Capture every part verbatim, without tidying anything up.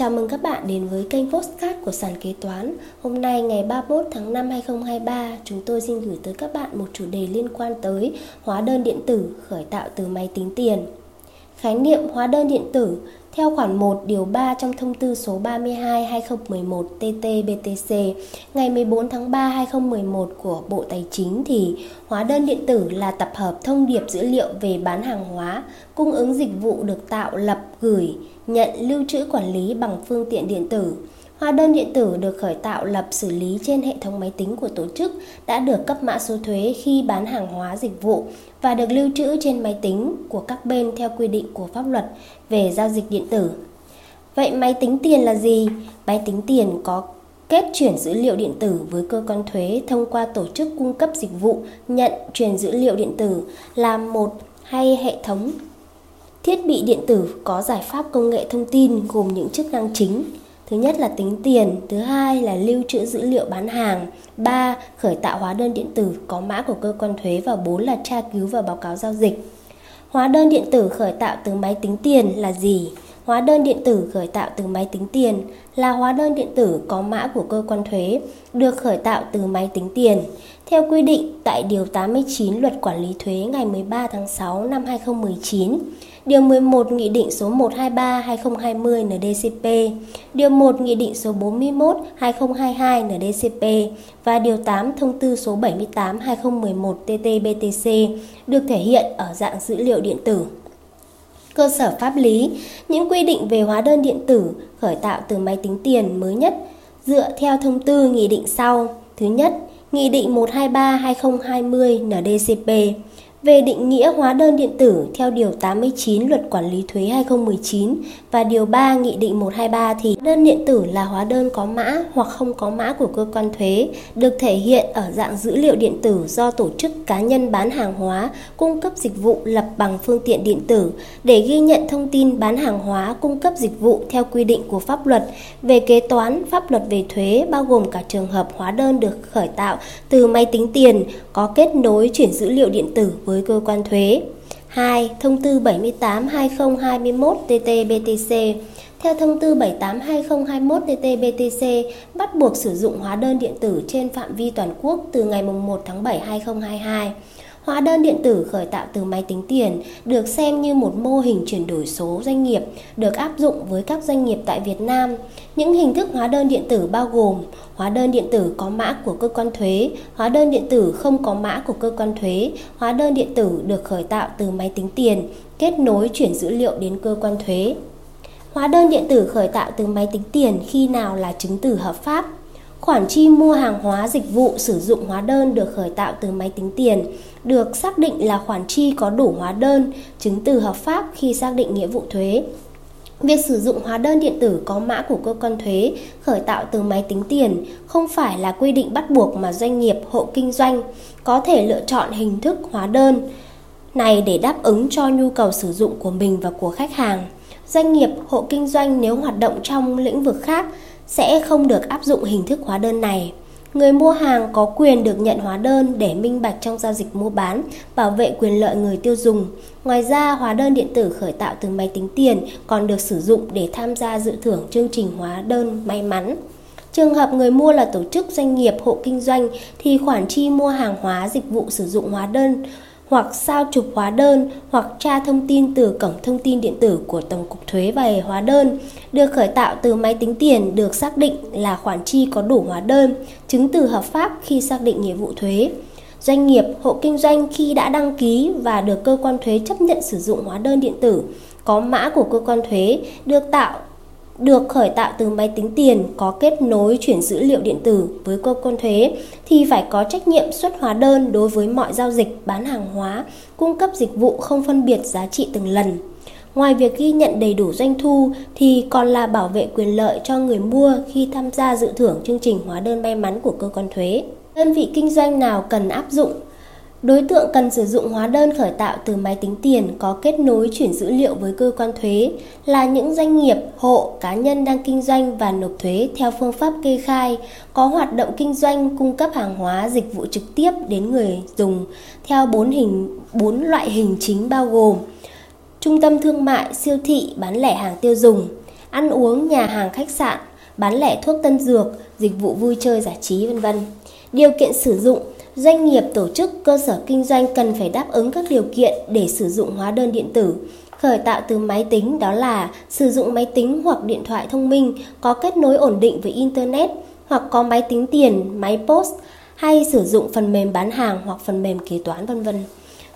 Chào mừng các bạn đến với kênh podcast của Sàn Kế Toán. Hôm nay ngày ba mươi mốt tháng năm hai nghìn không trăm hai mươi ba, chúng tôi xin gửi tới các bạn một chủ đề liên quan tới hóa đơn điện tử khởi tạo từ máy tính tiền. Khái niệm hóa đơn điện tử theo khoản một điều ba trong Thông tư số ba mươi hai trên hai nghìn không trăm mười một T T B T C ngày mười bốn tháng ba năm hai nghìn không trăm mười một của Bộ Tài chính thì hóa đơn điện tử là tập hợp thông điệp dữ liệu về bán hàng hóa, cung ứng dịch vụ được tạo lập, gửi, nhận, lưu trữ quản lý bằng phương tiện điện tử. Hóa đơn điện tử được khởi tạo lập xử lý trên hệ thống máy tính của tổ chức đã được cấp mã số thuế khi bán hàng hóa dịch vụ và được lưu trữ trên máy tính của các bên theo quy định của pháp luật về giao dịch điện tử. Vậy máy tính tiền là gì? Máy tính tiền có kết chuyển dữ liệu điện tử với cơ quan thuế thông qua tổ chức cung cấp dịch vụ nhận truyền dữ liệu điện tử là một hay hệ thống thiết bị điện tử có giải pháp công nghệ thông tin gồm những chức năng chính. Thứ nhất là tính tiền, thứ hai là lưu trữ dữ liệu bán hàng, ba khởi tạo hóa đơn điện tử có mã của cơ quan thuế và bốn là tra cứu và báo cáo giao dịch. Hóa đơn điện tử khởi tạo từ máy tính tiền là gì? Hóa đơn điện tử khởi tạo từ máy tính tiền là hóa đơn điện tử có mã của cơ quan thuế được khởi tạo từ máy tính tiền. Theo quy định tại Điều tám mươi chín Luật Quản lý Thuế ngày mười ba tháng sáu năm hai nghìn không trăm mười chín, Điều mười một Nghị định số một trăm hai mươi ba trên hai nghìn không trăm hai mươi N Đ C P, Điều một Nghị định số bốn mươi mốt trên hai nghìn không trăm hai mươi hai N Đ C P và Điều tám Thông tư số bảy mươi tám trên hai nghìn không trăm mười một T T B T C được thể hiện ở dạng dữ liệu điện tử. Cơ sở pháp lý, những quy định về hóa đơn điện tử khởi tạo từ máy tính tiền mới nhất dựa theo thông tư nghị định sau. Thứ nhất, Nghị định một trăm hai mươi ba trên hai nghìn không trăm hai mươi N Đ C P về định nghĩa hóa đơn điện tử theo Điều tám mươi chín Luật Quản lý Thuế hai nghìn không trăm mười chín và Điều ba Nghị định một trăm hai mươi ba thì hóa đơn điện tử là hóa đơn có mã hoặc không có mã của cơ quan thuế được thể hiện ở dạng dữ liệu điện tử do tổ chức cá nhân bán hàng hóa, cung cấp dịch vụ lập bằng phương tiện điện tử để ghi nhận thông tin bán hàng hóa, cung cấp dịch vụ theo quy định của pháp luật về kế toán, pháp luật về thuế bao gồm cả trường hợp hóa đơn được khởi tạo từ máy tính tiền có kết nối chuyển dữ liệu điện tử với cơ quan thuế. hai. Thông tư bảy mươi tám trên hai nghìn không trăm hai mươi mốt T T B T C. Theo Thông tư bảy mươi tám trên hai nghìn không trăm hai mươi mốt T T B T C bắt buộc sử dụng hóa đơn điện tử trên phạm vi toàn quốc từ ngày một tháng bảy năm hai nghìn không trăm hai mươi hai. Hóa đơn điện tử khởi tạo từ máy tính tiền được xem như một mô hình chuyển đổi số doanh nghiệp được áp dụng với các doanh nghiệp tại Việt Nam. Những hình thức hóa đơn điện tử bao gồm hóa đơn điện tử có mã của cơ quan thuế, hóa đơn điện tử không có mã của cơ quan thuế, hóa đơn điện tử được khởi tạo từ máy tính tiền, kết nối chuyển dữ liệu đến cơ quan thuế. Hóa đơn điện tử khởi tạo từ máy tính tiền khi nào là chứng từ hợp pháp? Khoản chi mua hàng hóa dịch vụ sử dụng hóa đơn được khởi tạo từ máy tính tiền được xác định là khoản chi có đủ hóa đơn, chứng từ hợp pháp khi xác định nghĩa vụ thuế. Việc sử dụng hóa đơn điện tử có mã của cơ quan thuế khởi tạo từ máy tính tiền không phải là quy định bắt buộc mà doanh nghiệp, hộ kinh doanh có thể lựa chọn hình thức hóa đơn này để đáp ứng cho nhu cầu sử dụng của mình và của khách hàng. Doanh nghiệp, hộ kinh doanh nếu hoạt động trong lĩnh vực khác sẽ không được áp dụng hình thức hóa đơn này. Người mua hàng có quyền được nhận hóa đơn để minh bạch trong giao dịch mua bán, bảo vệ quyền lợi người tiêu dùng. Ngoài ra, hóa đơn điện tử khởi tạo từ máy tính tiền còn được sử dụng để tham gia dự thưởng chương trình hóa đơn may mắn. Trường hợp người mua là tổ chức, doanh nghiệp, hộ kinh doanh thì khoản chi mua hàng hóa dịch vụ sử dụng hóa đơn hoặc sao chụp hóa đơn hoặc tra thông tin từ cổng thông tin điện tử của Tổng cục Thuế về hóa đơn được khởi tạo từ máy tính tiền được xác định là khoản chi có đủ hóa đơn, chứng từ hợp pháp khi xác định nghĩa vụ thuế. Doanh nghiệp, hộ kinh doanh khi đã đăng ký và được cơ quan thuế chấp nhận sử dụng hóa đơn điện tử có mã của cơ quan thuế được tạo được khởi tạo từ máy tính tiền có kết nối chuyển dữ liệu điện tử với cơ quan thuế thì phải có trách nhiệm xuất hóa đơn đối với mọi giao dịch bán hàng hóa, cung cấp dịch vụ không phân biệt giá trị từng lần. Ngoài việc ghi nhận đầy đủ doanh thu thì còn là bảo vệ quyền lợi cho người mua khi tham gia dự thưởng chương trình hóa đơn may mắn của cơ quan thuế. Đơn vị kinh doanh nào cần áp dụng? Đối tượng cần sử dụng hóa đơn khởi tạo từ máy tính tiền có kết nối chuyển dữ liệu với cơ quan thuế là những doanh nghiệp, hộ, cá nhân đang kinh doanh và nộp thuế theo phương pháp kê khai, có hoạt động kinh doanh cung cấp hàng hóa dịch vụ trực tiếp đến người dùng theo bốn hình bốn loại hình chính bao gồm trung tâm thương mại, siêu thị, bán lẻ hàng tiêu dùng. ăn uống, nhà hàng khách sạn, bán lẻ thuốc tân dược, dịch vụ vui chơi giải trí vân vân. Điều kiện sử dụng, doanh nghiệp, tổ chức, cơ sở kinh doanh cần phải đáp ứng các điều kiện để sử dụng hóa đơn điện tử khởi tạo từ máy tính, đó là sử dụng máy tính hoặc điện thoại thông minh có kết nối ổn định với Internet hoặc có máy tính tiền, máy post hay sử dụng phần mềm bán hàng hoặc phần mềm kế toán vân vân.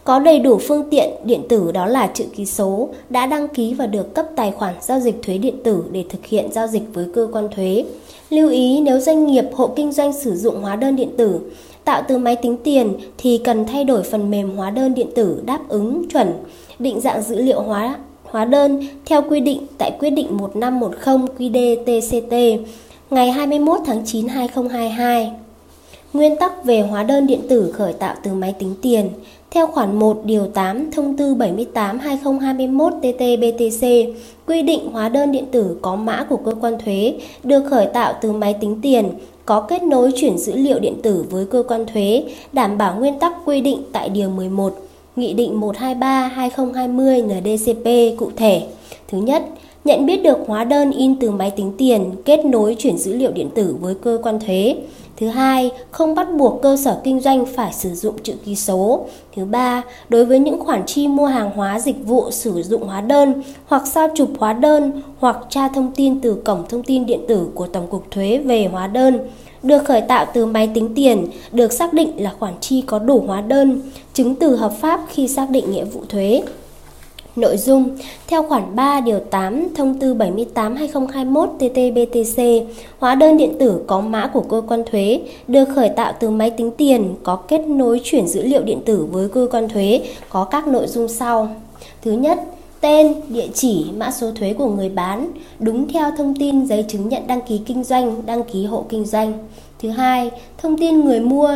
Có đầy đủ phương tiện điện tử, đó là chữ ký số, đã đăng ký và được cấp tài khoản giao dịch thuế điện tử để thực hiện giao dịch với cơ quan thuế. Lưu ý nếu doanh nghiệp, hộ kinh doanh sử dụng hóa đơn điện tử tạo từ máy tính tiền thì cần thay đổi phần mềm hóa đơn điện tử đáp ứng chuẩn định dạng dữ liệu hóa hóa đơn theo quy định tại Quyết định một năm một không quy đê tê xê tê ngày hai mươi mốt tháng chín năm hai nghìn không trăm hai mươi hai. Nguyên tắc về hóa đơn điện tử khởi tạo từ máy tính tiền. Theo khoản một điều tám Thông tư bảy mươi tám trên hai nghìn không trăm hai mươi mốt trên T T B T C quy định hóa đơn điện tử có mã của cơ quan thuế được khởi tạo từ máy tính tiền có kết nối chuyển dữ liệu điện tử với cơ quan thuế, đảm bảo nguyên tắc quy định tại điều mười một Nghị định một trăm hai mươi ba trên hai nghìn không trăm hai mươi N Đ C P cụ thể. Thứ nhất, nhận biết được hóa đơn in từ máy tính tiền kết nối chuyển dữ liệu điện tử với cơ quan thuế. Thứ hai, không bắt buộc cơ sở kinh doanh phải sử dụng chữ ký số. Thứ ba, đối với những khoản chi mua hàng hóa dịch vụ sử dụng hóa đơn hoặc sao chụp hóa đơn hoặc tra thông tin từ cổng thông tin điện tử của Tổng cục Thuế về hóa đơn được khởi tạo từ máy tính tiền được xác định là khoản chi có đủ hóa đơn, chứng từ hợp pháp khi xác định nghĩa vụ thuế. Nội dung, theo khoản ba điều tám Thông tư bảy mươi tám trên hai nghìn không trăm hai mươi mốt trên T T B T C, hóa đơn điện tử có mã của cơ quan thuế được khởi tạo từ máy tính tiền có kết nối chuyển dữ liệu điện tử với cơ quan thuế có các nội dung sau. Thứ nhất, tên, địa chỉ, mã số thuế của người bán, đúng theo thông tin giấy chứng nhận đăng ký kinh doanh, đăng ký hộ kinh doanh. Thứ hai, thông tin người mua,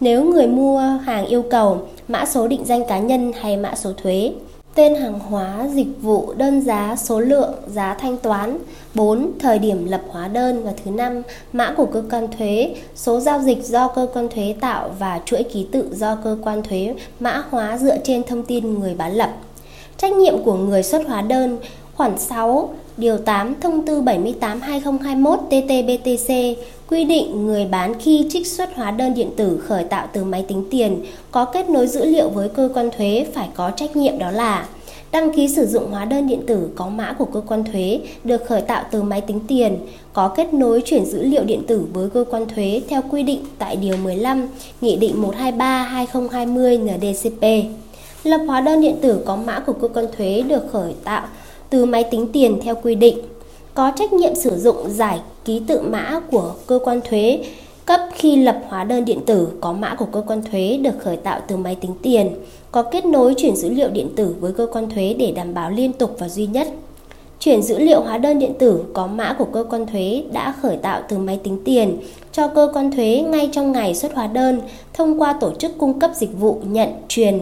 nếu người mua hàng yêu cầu, mã số định danh cá nhân hay mã số thuế. Tên hàng hóa, dịch vụ, đơn giá, số lượng, giá thanh toán. Bốn, thời điểm lập hóa đơn. Và thứ năm, mã của cơ quan thuế, số giao dịch do cơ quan thuế tạo và chuỗi ký tự do cơ quan thuế mã hóa dựa trên thông tin người bán lập. Trách nhiệm của người xuất hóa đơn. Khoản sáu, điều tám Thông tư bảy mươi tám trên hai nghìn không trăm hai mươi mốt trên T T B T C quy định người bán khi trích xuất hóa đơn điện tử khởi tạo từ máy tính tiền có kết nối dữ liệu với cơ quan thuế phải có trách nhiệm, đó là đăng ký sử dụng hóa đơn điện tử có mã của cơ quan thuế được khởi tạo từ máy tính tiền có kết nối chuyển dữ liệu điện tử với cơ quan thuế theo quy định tại điều mười lăm Nghị định một trăm hai mươi ba trên hai nghìn không trăm hai mươi N Đ C P. Lập hóa đơn điện tử có mã của cơ quan thuế được khởi tạo từ máy tính tiền theo quy định, có trách nhiệm sử dụng giải ký tự mã của cơ quan thuế cấp khi lập hóa đơn điện tử có mã của cơ quan thuế được khởi tạo từ máy tính tiền, có kết nối chuyển dữ liệu điện tử với cơ quan thuế để đảm bảo liên tục và duy nhất. Chuyển dữ liệu hóa đơn điện tử có mã của cơ quan thuế đã khởi tạo từ máy tính tiền cho cơ quan thuế ngay trong ngày xuất hóa đơn thông qua tổ chức cung cấp dịch vụ nhận, truyền,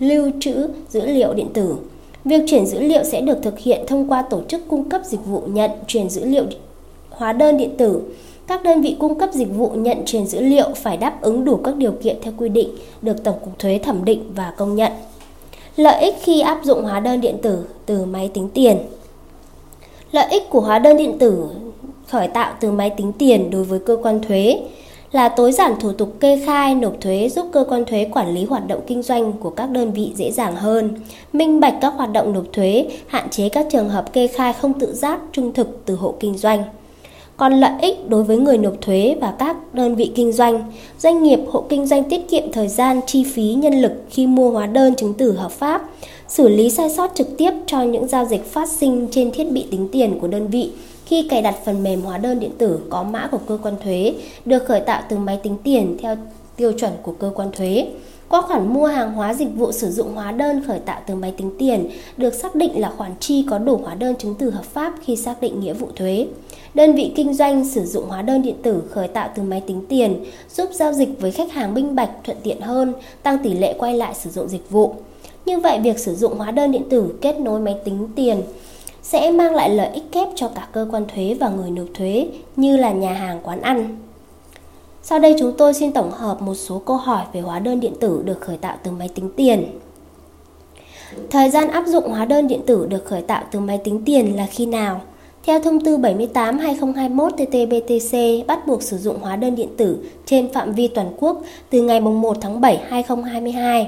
lưu trữ dữ liệu điện tử. Việc chuyển dữ liệu sẽ được thực hiện thông qua tổ chức cung cấp dịch vụ nhận, truyền dữ liệu hóa đơn điện tử. Các đơn vị cung cấp dịch vụ nhận, truyền dữ liệu phải đáp ứng đủ các điều kiện theo quy định, được Tổng cục Thuế thẩm định và công nhận. Lợi ích khi áp dụng hóa đơn điện tử từ máy tính tiền. Lợi ích của hóa đơn điện tử khởi tạo từ máy tính tiền đối với cơ quan thuế là tối giản thủ tục kê khai, nộp thuế, giúp cơ quan thuế quản lý hoạt động kinh doanh của các đơn vị dễ dàng hơn, minh bạch các hoạt động nộp thuế, hạn chế các trường hợp kê khai không tự giác, trung thực từ hộ kinh doanh. Còn lợi ích đối với người nộp thuế và các đơn vị kinh doanh, doanh nghiệp, hộ kinh doanh tiết kiệm thời gian, chi phí, nhân lực khi mua hóa đơn chứng từ hợp pháp, xử lý sai sót trực tiếp cho những giao dịch phát sinh trên thiết bị tính tiền của đơn vị khi cài đặt phần mềm hóa đơn điện tử có mã của cơ quan thuế được khởi tạo từ máy tính tiền theo tiêu chuẩn của cơ quan thuế. Qua khoản mua hàng hóa dịch vụ sử dụng hóa đơn khởi tạo từ máy tính tiền được xác định là khoản chi có đủ hóa đơn chứng từ hợp pháp khi xác định nghĩa vụ thuế. Đơn vị kinh doanh sử dụng hóa đơn điện tử khởi tạo từ máy tính tiền giúp giao dịch với khách hàng minh bạch, thuận tiện hơn, tăng tỷ lệ quay lại sử dụng dịch vụ. Như vậy, việc sử dụng hóa đơn điện tử kết nối máy tính tiền sẽ mang lại lợi ích kép cho cả cơ quan thuế và người nộp thuế như là nhà hàng, quán ăn. Sau đây chúng tôi xin tổng hợp một số câu hỏi về hóa đơn điện tử được khởi tạo từ máy tính tiền. Thời gian áp dụng hóa đơn điện tử được khởi tạo từ máy tính tiền là khi nào? Theo Thông tư bảy mươi tám trên hai nghìn không trăm hai mươi mốt trên T T B T C bắt buộc sử dụng hóa đơn điện tử trên phạm vi toàn quốc từ ngày mùng một tháng bảy năm hai nghìn không trăm hai mươi hai.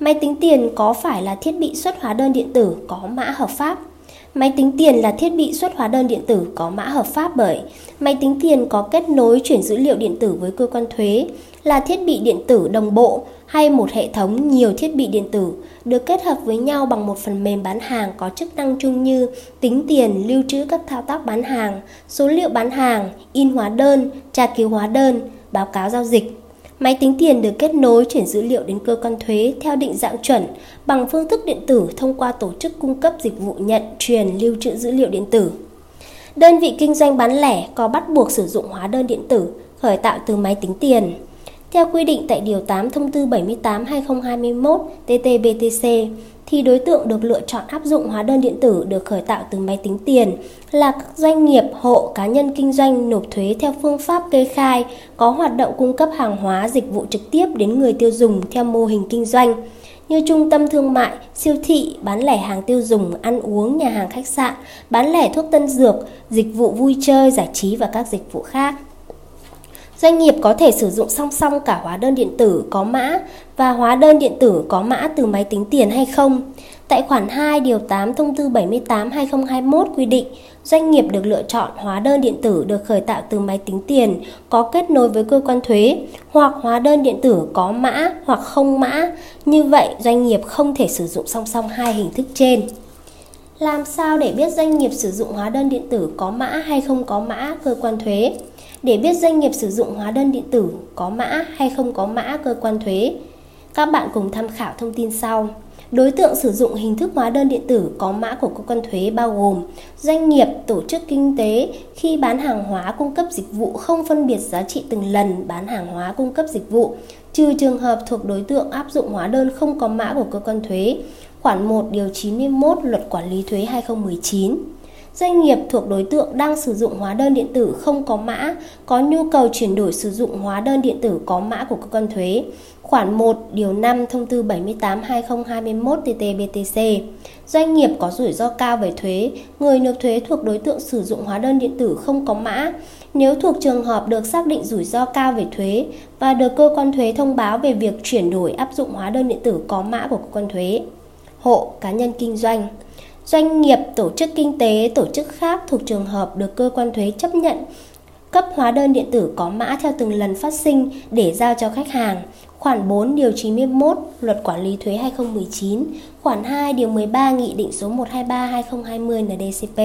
Máy tính tiền có phải là thiết bị xuất hóa đơn điện tử có mã hợp pháp? Máy tính tiền là thiết bị xuất hóa đơn điện tử có mã hợp pháp bởi máy tính tiền có kết nối chuyển dữ liệu điện tử với cơ quan thuế, là thiết bị điện tử đồng bộ hay một hệ thống nhiều thiết bị điện tử được kết hợp với nhau bằng một phần mềm bán hàng có chức năng chung như tính tiền, lưu trữ các thao tác bán hàng, số liệu bán hàng, in hóa đơn, tra cứu hóa đơn, báo cáo giao dịch. Máy tính tiền được kết nối chuyển dữ liệu đến cơ quan thuế theo định dạng chuẩn bằng phương thức điện tử thông qua tổ chức cung cấp dịch vụ nhận, truyền, lưu trữ dữ liệu điện tử. Đơn vị kinh doanh bán lẻ có bắt buộc sử dụng hóa đơn điện tử khởi tạo từ máy tính tiền. Theo quy định tại Điều tám Thông tư bảy mươi tám trên hai nghìn không trăm hai mươi mốt trên T T B T C, thì đối tượng được lựa chọn áp dụng hóa đơn điện tử được khởi tạo từ máy tính tiền là các doanh nghiệp, hộ, cá nhân kinh doanh nộp thuế theo phương pháp kê khai, có hoạt động cung cấp hàng hóa, dịch vụ trực tiếp đến người tiêu dùng theo mô hình kinh doanh, như trung tâm thương mại, siêu thị, bán lẻ hàng tiêu dùng, ăn uống, nhà hàng khách sạn, bán lẻ thuốc tân dược, dịch vụ vui chơi, giải trí và các dịch vụ khác. Doanh nghiệp có thể sử dụng song song cả hóa đơn điện tử có mã và hóa đơn điện tử có mã từ máy tính tiền hay không? Tại khoản hai Điều tám Thông tư bảy mươi tám trên hai nghìn không trăm hai mươi mốt quy định, doanh nghiệp được lựa chọn hóa đơn điện tử được khởi tạo từ máy tính tiền có kết nối với cơ quan thuế hoặc hóa đơn điện tử có mã hoặc không mã. Như vậy, doanh nghiệp không thể sử dụng song song hai hình thức trên. Làm sao để biết doanh nghiệp sử dụng hóa đơn điện tử có mã hay không có mã cơ quan thuế? Để biết doanh nghiệp sử dụng hóa đơn điện tử có mã hay không có mã cơ quan thuế, các bạn cùng tham khảo thông tin sau. Đối tượng sử dụng hình thức hóa đơn điện tử có mã của cơ quan thuế bao gồm doanh nghiệp, tổ chức kinh tế khi bán hàng hóa cung cấp dịch vụ không phân biệt giá trị từng lần bán hàng hóa cung cấp dịch vụ, trừ trường hợp thuộc đối tượng áp dụng hóa đơn không có mã của cơ quan thuế, khoản một Điều chín mươi mốt Luật Quản lý Thuế hai nghìn không trăm mười chín. Doanh nghiệp thuộc đối tượng đang sử dụng hóa đơn điện tử không có mã, có nhu cầu chuyển đổi sử dụng hóa đơn điện tử có mã của cơ quan thuế, khoản một Điều năm Thông tư bảy mươi tám trên hai nghìn không trăm hai mươi mốt trên T T B T C. Doanh nghiệp có rủi ro cao về thuế, người nộp thuế thuộc đối tượng sử dụng hóa đơn điện tử không có mã, nếu thuộc trường hợp được xác định rủi ro cao về thuế và được cơ quan thuế thông báo về việc chuyển đổi áp dụng hóa đơn điện tử có mã của cơ quan thuế. Hộ, cá nhân kinh doanh. Doanh nghiệp, tổ chức kinh tế, tổ chức khác thuộc trường hợp được cơ quan thuế chấp nhận cấp hóa đơn điện tử có mã theo từng lần phát sinh để giao cho khách hàng, khoản bốn Điều chín mươi mốt Luật Quản lý Thuế hai nghìn không trăm mười chín, khoản hai Điều mười ba Nghị định số một trăm hai mươi ba trên hai nghìn không trăm hai mươi N Đ C P.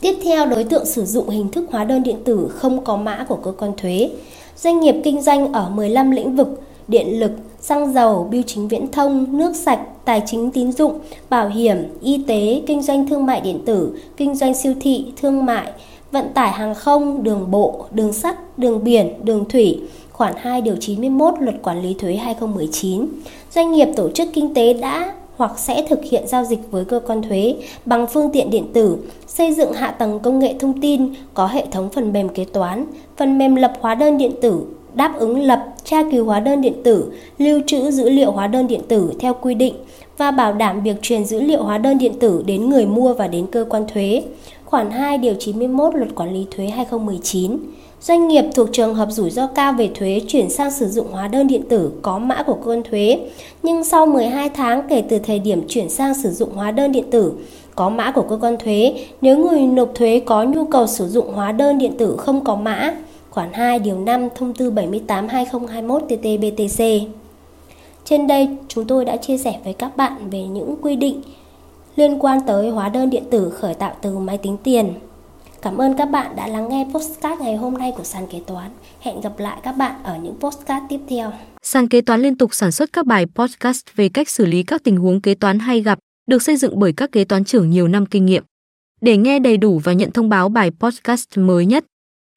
Tiếp theo, đối tượng sử dụng hình thức hóa đơn điện tử không có mã của cơ quan thuế. Doanh nghiệp kinh doanh ở mười lăm lĩnh vực: điện lực, xăng dầu, bưu chính viễn thông, nước sạch, tài chính tín dụng, bảo hiểm, y tế, kinh doanh thương mại điện tử, kinh doanh siêu thị, thương mại, vận tải hàng không, đường bộ, đường sắt, đường biển, đường thủy, khoản hai Điều chín mươi mốt Luật Quản lý Thuế hai nghìn không trăm mười chín. Doanh nghiệp, tổ chức kinh tế đã hoặc sẽ thực hiện giao dịch với cơ quan thuế bằng phương tiện điện tử, xây dựng hạ tầng công nghệ thông tin, có hệ thống phần mềm kế toán, phần mềm lập hóa đơn điện tử, đáp ứng lập, tra cứu hóa đơn điện tử, lưu trữ dữ liệu hóa đơn điện tử theo quy định và bảo đảm việc truyền dữ liệu hóa đơn điện tử đến người mua và đến cơ quan thuế, khoản hai Điều chín mươi mốt Luật Quản lý Thuế hai nghìn không trăm mười chín. Doanh nghiệp thuộc trường hợp rủi ro cao về thuế chuyển sang sử dụng hóa đơn điện tử có mã của cơ quan thuế, nhưng sau mười hai tháng kể từ thời điểm chuyển sang sử dụng hóa đơn điện tử có mã của cơ quan thuế, nếu người nộp thuế có nhu cầu sử dụng hóa đơn điện tử không có mã, khoản hai Điều năm Thông tư bảy mươi tám trên hai nghìn không trăm hai mươi mốt trên T T B T C. Trên đây chúng tôi đã chia sẻ với các bạn về những quy định liên quan tới hóa đơn điện tử khởi tạo từ máy tính tiền. Cảm ơn các bạn đã lắng nghe podcast ngày hôm nay của Sàn Kế Toán. Hẹn gặp lại các bạn ở những podcast tiếp theo. Sàn Kế Toán liên tục sản xuất các bài podcast về cách xử lý các tình huống kế toán hay gặp, được xây dựng bởi các kế toán trưởng nhiều năm kinh nghiệm. Để nghe đầy đủ và nhận thông báo bài podcast mới nhất,